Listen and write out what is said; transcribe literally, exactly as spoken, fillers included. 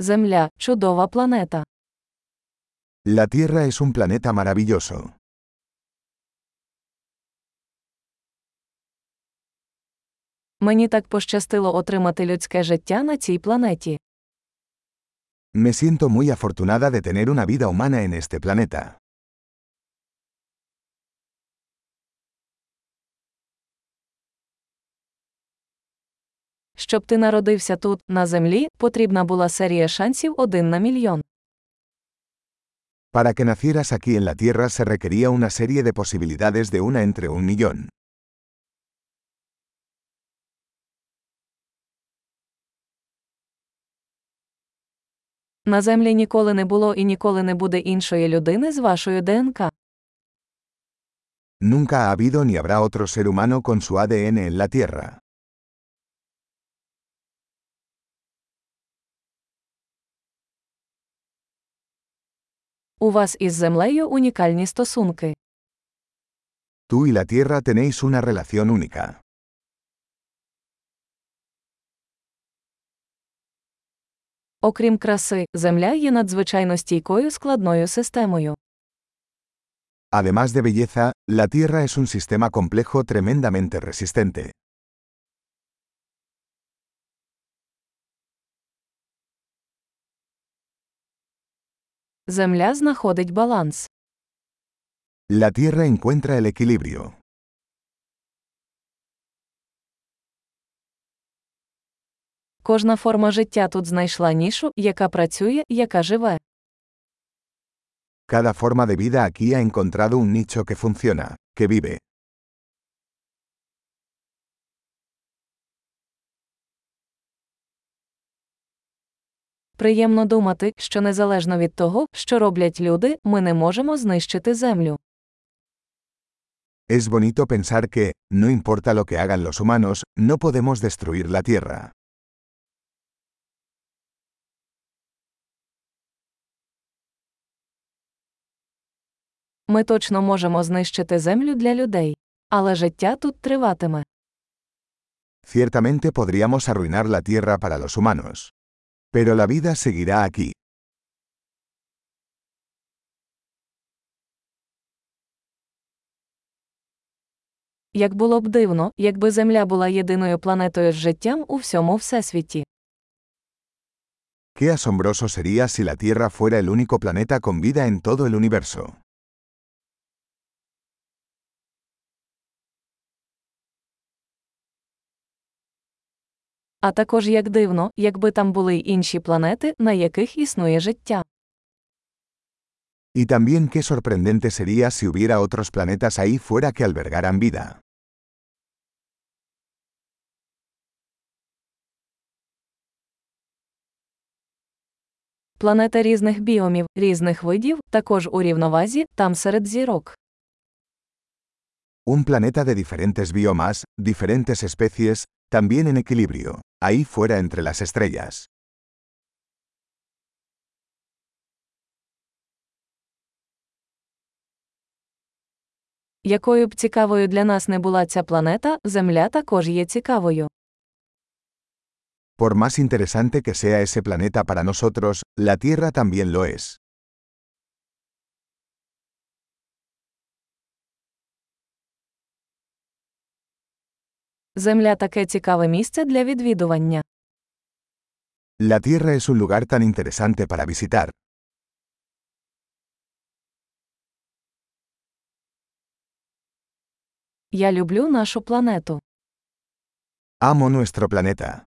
Земля – чудова планета. La Tierra es un planeta maravilloso. Мені так пощастило отримати людське життя на цій планеті. Me siento muy afortunada de tener una vida humana en este planeta. Щоб ти народився тут, на землі, потрібна була серія шансів один на мільйон. Para que nacieras aquí en la Tierra se requería una serie de posibilidades de una entre un millón. На землі ніколи не було і ніколи не буде іншої людини з вашою ДНК. Nunca ha habido ni habrá otro ser humano con su A D N en la Tierra. У вас із землею унікальні стосунки. Tú y la Tierra tenéis una relación única. Окрім краси, земля є надзвичайно стійкою складною системою. Además de belleza, la Tierra es un sistema complejo tremendamente resistente. Земля знаходить баланс. La Tierra encuentra el equilibrio. Кожна форма життя тут знайшла нішу, яка працює, яка живе. Cada forma de vida aquí ha encontrado un nicho que funciona, que vive. Приємно думати, що незалежно від того, що роблять люди, ми не можемо знищити землю. Es bonito pensar que, no importa lo que hagan los humanos, no podemos destruir la Tierra. Ми точно можемо знищити землю для людей, але життя тут триватиме. Ciertamente podríamos arruinar la tierra para los humanos, pero la vida seguirá aquí. Як було б дивно, якби земля була єдиною планетою з життям у всьому всесвіті. Qué asombroso sería si la Tierra fuera el único planeta con vida en todo el universo. А також як дивно, якби там були й інші планети, на яких існує життя. Y también qué sorprendente sería si hubiera otros planetas ahí fuera que albergaran vida. Планети різних біомів, різних видів, також у рівновазі, там серед зірок. Un planeta de diferentes biomas, diferentes especies, también en equilibrio, ahí fuera entre las estrellas. Якою б цікавою для нас не була ця планета, Земля також є цікавою. Por más interesante que sea ese planeta para nosotros, la Tierra también lo es. Земля – таке цікаве місце для відвідування. La Tierra es un lugar tan interesante para visitar. Я люблю нашу планету. Amo nuestro planeta.